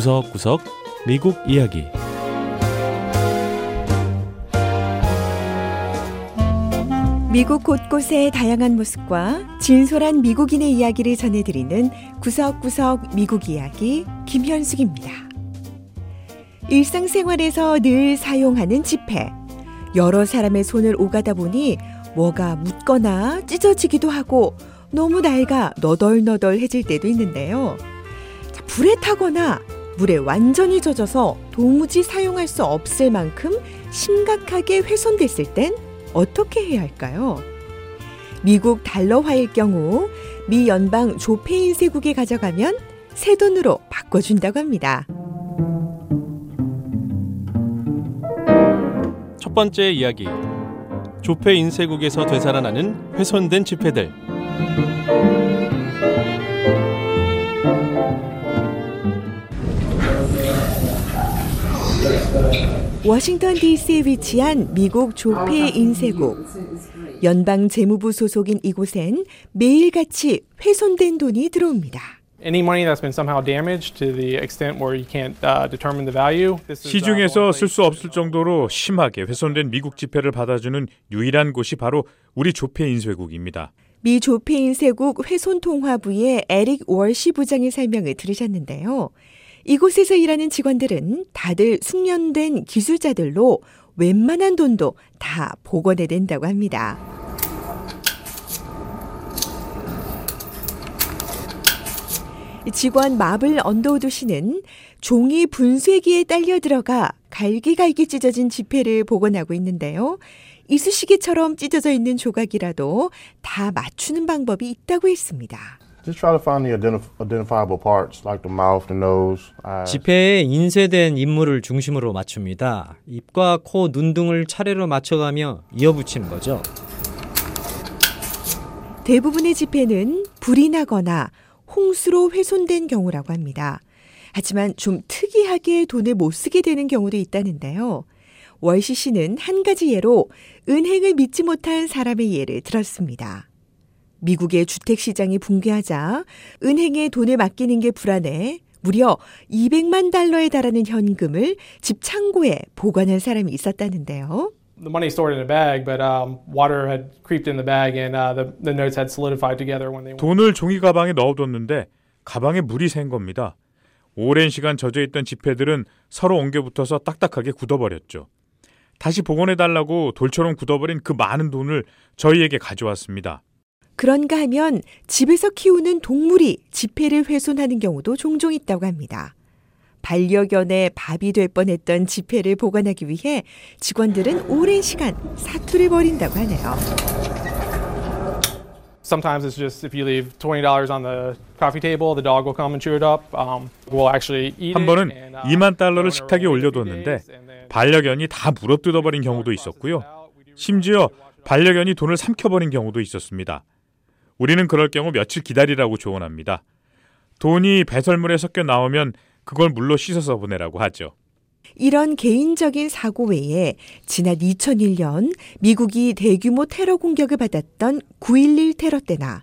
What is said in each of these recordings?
구석구석 미국 이야기. 미국 곳곳의 다양한 모습과 진솔한 미국인의 이야기를 전해드리는 구석구석 미국 이야기 김현숙입니다. 일상생활에서 늘 사용하는 지폐. 여러 사람의 손을 오가다 보니 뭐가 묻거나 찢어지기도 하고 너무 낡아 너덜너덜해질 때도 있는데요. 불에 타거나 물에 완전히 젖어서 도무지 사용할 수 없을 만큼 심각하게 훼손됐을 땐 어떻게 해야 할까요? 미국 달러화일 경우 미 연방 조폐인쇄국에 가져가면 새 돈으로 바꿔준다고 합니다. 첫 번째 이야기, 조폐인쇄국에서 되살아나는 훼손된 지폐들. 워싱턴 DC에 위치한 미국 조폐인쇄국. 연방 재무부 소속인 이곳엔 매일같이 훼손된 돈이 들어옵니다. 시중에서 쓸 수 없을 정도로 심하게 훼손된 미국 지폐를 받아주는 유일한 곳이 바로 우리 조폐인쇄국입니다. 미 조폐인쇄국 훼손통화부의 에릭 월시 부장의 설명을 들으셨는데요. 이곳에서 일하는 직원들은 다들 숙련된 기술자들로 웬만한 돈도 다 복원해낸다고 합니다. 직원 마블 언더우드 씨는 종이 분쇄기에 딸려 들어가 갈기갈기 찢어진 지폐를 복원하고 있는데요. 이쑤시개처럼 찢어져 있는 조각이라도 다 맞추는 방법이 있다고 했습니다. 지폐에 인쇄된 인물을 중심으로 맞춥니다. 입과 코, 눈 등을 차례로 맞춰가며 이어붙이는 거죠. 대부분의 지폐는 불이 나거나 홍수로 훼손된 경우라고 합니다. 하지만 좀 특이하게 돈을 못 쓰게 되는 경우도 있다는데요. 월시 씨는 한 가지 예로 은행을 믿지 못한 사람의 예를 들었습니다. 미국의 주택시장이 붕괴하자 은행에 돈을 맡기는 게 불안해 무려 200만 달러에 달하는 현금을 집 창고에 보관한 사람이 있었다는데요. 돈을 종이 가방에 넣어뒀는데 가방에 물이 샌 겁니다. 오랜 시간 젖어있던 지폐들은 서로 엉겨 붙어서 딱딱하게 굳어버렸죠. 다시 복원해달라고 돌처럼 굳어버린 그 많은 돈을 저희에게 가져왔습니다. 그런가 하면 집에서 키우는 동물이 지폐를 훼손하는 경우도 종종 있다고 합니다. 반려견의 밥이 될 뻔했던 지폐를 보관하기 위해 직원들은 오랜 시간 사투를 벌인다고 하네요. Sometimes it's just if you leave $20 on the coffee table, the dog will come and chew it up. We'll actually eat it. 한 번은 2만 달러를 식탁에 올려뒀는데 반려견이 다 물어뜯어버린 경우도 있었고요. 심지어 반려견이 돈을 삼켜버린 경우도 있었습니다. 우리는 그럴 경우 며칠 기다리라고 조언합니다. 돈이 배설물에 섞여 나오면 그걸 물로 씻어서 보내라고 하죠. 이런 개인적인 사고 외에 지난 2001년 미국이 대규모 테러 공격을 받았던 9.11 테러 때나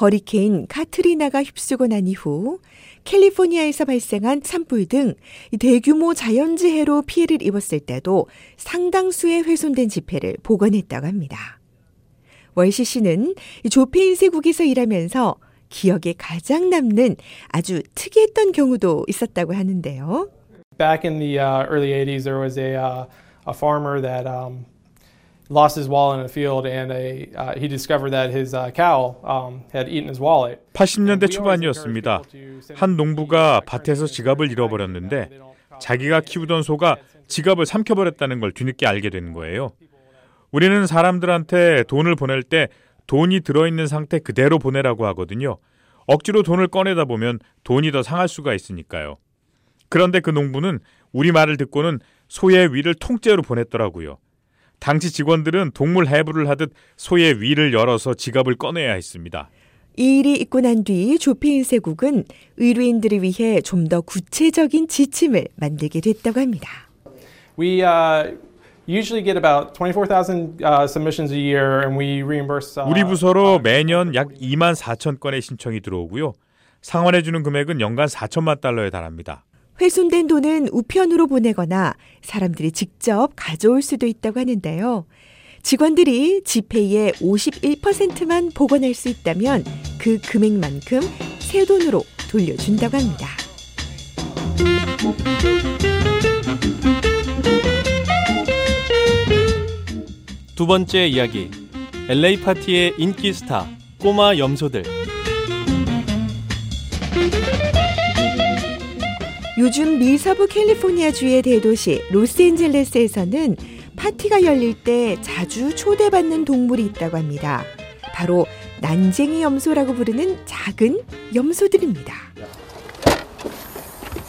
허리케인 카트리나가 휩쓸고 난 이후 캘리포니아에서 발생한 산불 등 대규모 자연재해로 피해를 입었을 때도 상당수의 훼손된 지폐를 복원했다고 합니다. 월시 씨는 조폐인쇄국에서 일하면서 기억에 가장 남는 아주 특이했던 경우도 있었다고 하는데요. Back in the early 80s there was a farmer that lost his wallet in a field and he discovered that his cow had eaten his wallet. 80년대 초반이었습니다. 한 농부가 밭에서 지갑을 잃어버렸는데 자기가 키우던 소가 지갑을 삼켜버렸다는 걸 뒤늦게 알게 된 거예요. 우리는 사람들한테 돈을 보낼 때 돈이 들어있는 상태 그대로 보내라고 하거든요. 억지로 돈을 꺼내다 보면 돈이 더 상할 수가 있으니까요. 그런데 그 농부는 우리 말을 듣고는 소의 위를 통째로 보냈더라고요. 당시 직원들은 동물 해부를 하듯 소의 위를 열어서 지갑을 꺼내야 했습니다. 이 일이 있고 난 뒤 조폐인쇄국은 의뢰인들을 위해 좀 더 구체적인 지침을 만들게 됐다고 합니다. 우리 부서로 매년 약 2만 4천 건의 신청이 들어오고요. 상환해주는 금액은 연간 4천만 달러에 달합니다. 훼손된 돈은 우편으로 보내거나 사람들이 직접 가져올 수도 있다고 하는데요. 직원들이 지폐의 51%만 보관할 수 있다면 그 금액만큼 새 돈으로 돌려준다고 합니다. 두 번째 이야기, LA 파티의 인기 스타 꼬마 염소들. 요즘 미 서부 캘리포니아주의 대도시 로스앤젤레스에서는 파티가 열릴 때 자주 초대받는 동물이 있다고 합니다. 바로 난쟁이 염소라고 부르는 작은 염소들입니다.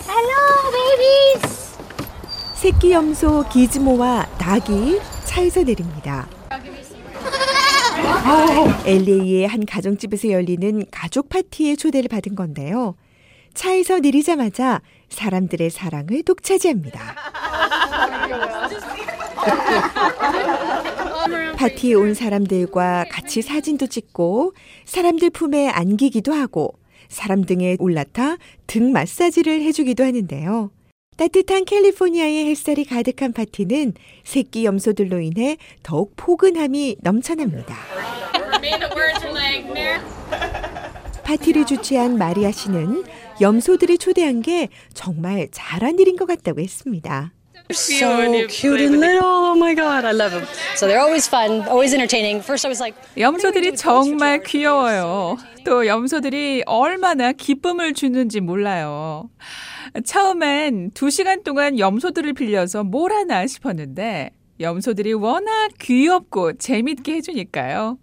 Hello, babies. 새끼 염소 기즈모와 낙이 차에서 내립니다. LA의 한 가정집에서 열리는 가족 파티에 초대를 받은 건데요. 차에서 내리자마자 사람들의 사랑을 독차지합니다. 파티에 온 사람들과 같이 사진도 찍고 사람들 품에 안기기도 하고 사람 등에 올라타 등 마사지를 해주기도 하는데요. 따뜻한 캘리포니아의 햇살이 가득한 파티는 새끼 염소들로 인해 더욱 포근함이 넘쳐납니다. 파티를 주최한 마리아 씨는 염소들이 초대한 게 정말 잘한 일인 것 같다고 했습니다. So cute and little. Oh my god, I love them. So they're always fun, always entertaining. First I was like, 염소들이 정말 귀여워요. 또 염소들이 얼마나 기쁨을 주는지 몰라요. 처음엔 2시간 동안 염소들을 빌려서 뭘 하나 싶었는데 염소들이 워낙 귀엽고 재밌게 해주니까요.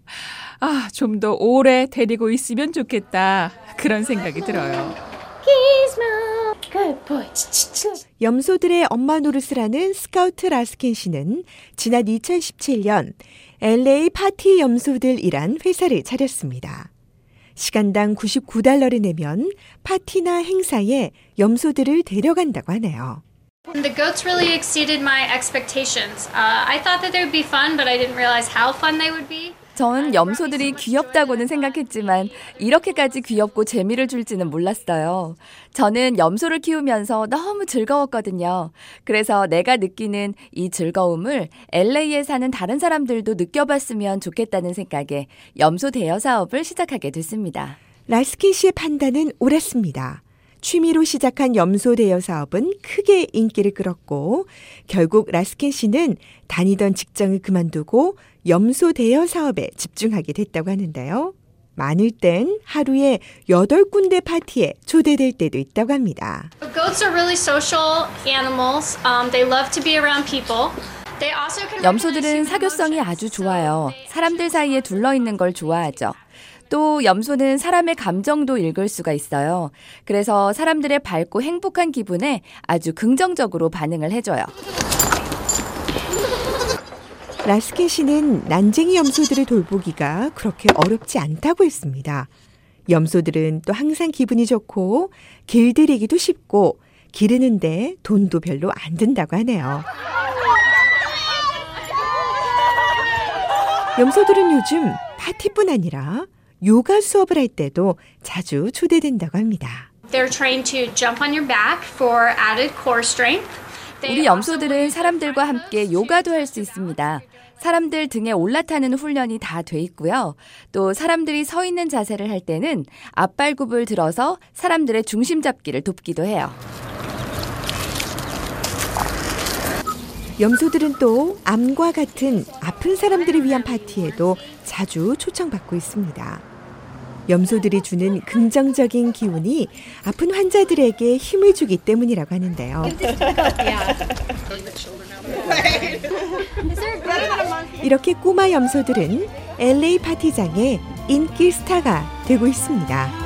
아, 좀 더 오래 데리고 있으면 좋겠다. 그런 생각이 들어요. 염소들의 엄마 노릇을 하는 스카우트 라스킨 씨는 지난 2017년 LA 파티 염소들이란 회사를 차렸습니다. 시간당 $99를 내면 파티나 행사에 염소들을 데려간다고 하네요. The goats really exceeded my expectations. I thought that they would be fun, but I didn't realize how fun they would be. 전 염소들이 귀엽다고는 생각했지만 이렇게까지 귀엽고 재미를 줄지는 몰랐어요. 저는 염소를 키우면서 너무 즐거웠거든요. 그래서 내가 느끼는 이 즐거움을 LA에 사는 다른 사람들도 느껴봤으면 좋겠다는 생각에 염소 대여 사업을 시작하게 됐습니다. 라스킨 씨의 판단은 옳았습니다. 취미로 시작한 염소 대여 사업은 크게 인기를 끌었고 결국 라스킨 씨는 다니던 직장을 그만두고 염소 대여 사업에 집중하게 됐다고 하는데요. 많을 땐 하루에 8군데 파티에 초대될 때도 있다고 합니다. Goats are really social animals. They love to be around people. 염소들은 사교성이 아주 좋아요. 사람들 사이에 둘러있는 걸 좋아하죠. 또 염소는 사람의 감정도 읽을 수가 있어요. 그래서 사람들의 밝고 행복한 기분에 아주 긍정적으로 반응을 해줘요. 라스킨 씨는 난쟁이 염소들을 돌보기가 그렇게 어렵지 않다고 했습니다. 염소들은 또 항상 기분이 좋고 길들이기도 쉽고 기르는데 돈도 별로 안 든다고 하네요. 염소들은 요즘 파티뿐 아니라 요가 수업을 할 때도 자주 초대된다고 합니다. They're trained to jump on your back for added core strength. 우리 염소들은 사람들과 함께 요가도 할 수 있습니다. 사람들 등에 올라타는 훈련이 다 돼 있고요. 또 사람들이 서 있는 자세를 할 때는 앞발굽을 들어서 사람들의 중심 잡기를 돕기도 해요. 염소들은 또 암과 같은 아픈 사람들을 위한 파티에도 자주 초청받고 있습니다. 염소들이 주는 긍정적인 기운이 아픈 환자들에게 힘을 주기 때문이라고 하는데요. 이렇게 꼬마 염소들은 LA 파티장의 인기 스타가 되고 있습니다.